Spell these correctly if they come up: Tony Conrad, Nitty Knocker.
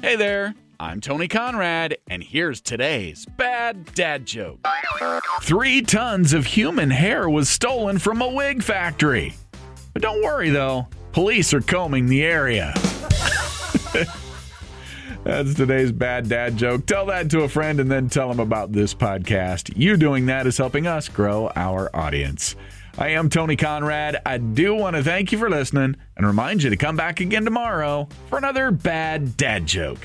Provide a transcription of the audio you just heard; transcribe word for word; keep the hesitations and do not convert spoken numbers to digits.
Hey there, I'm Tony Conrad, and here's today's bad dad joke. Three tons of human hair was stolen from a wig factory. But don't worry, though. Police are combing the area. That's today's bad dad joke. Tell that to a friend and then tell them about this podcast. You doing that is helping us grow our audience. I am Tony Conrad. I do want to thank you for listening and remind you to come back again tomorrow for another bad dad joke.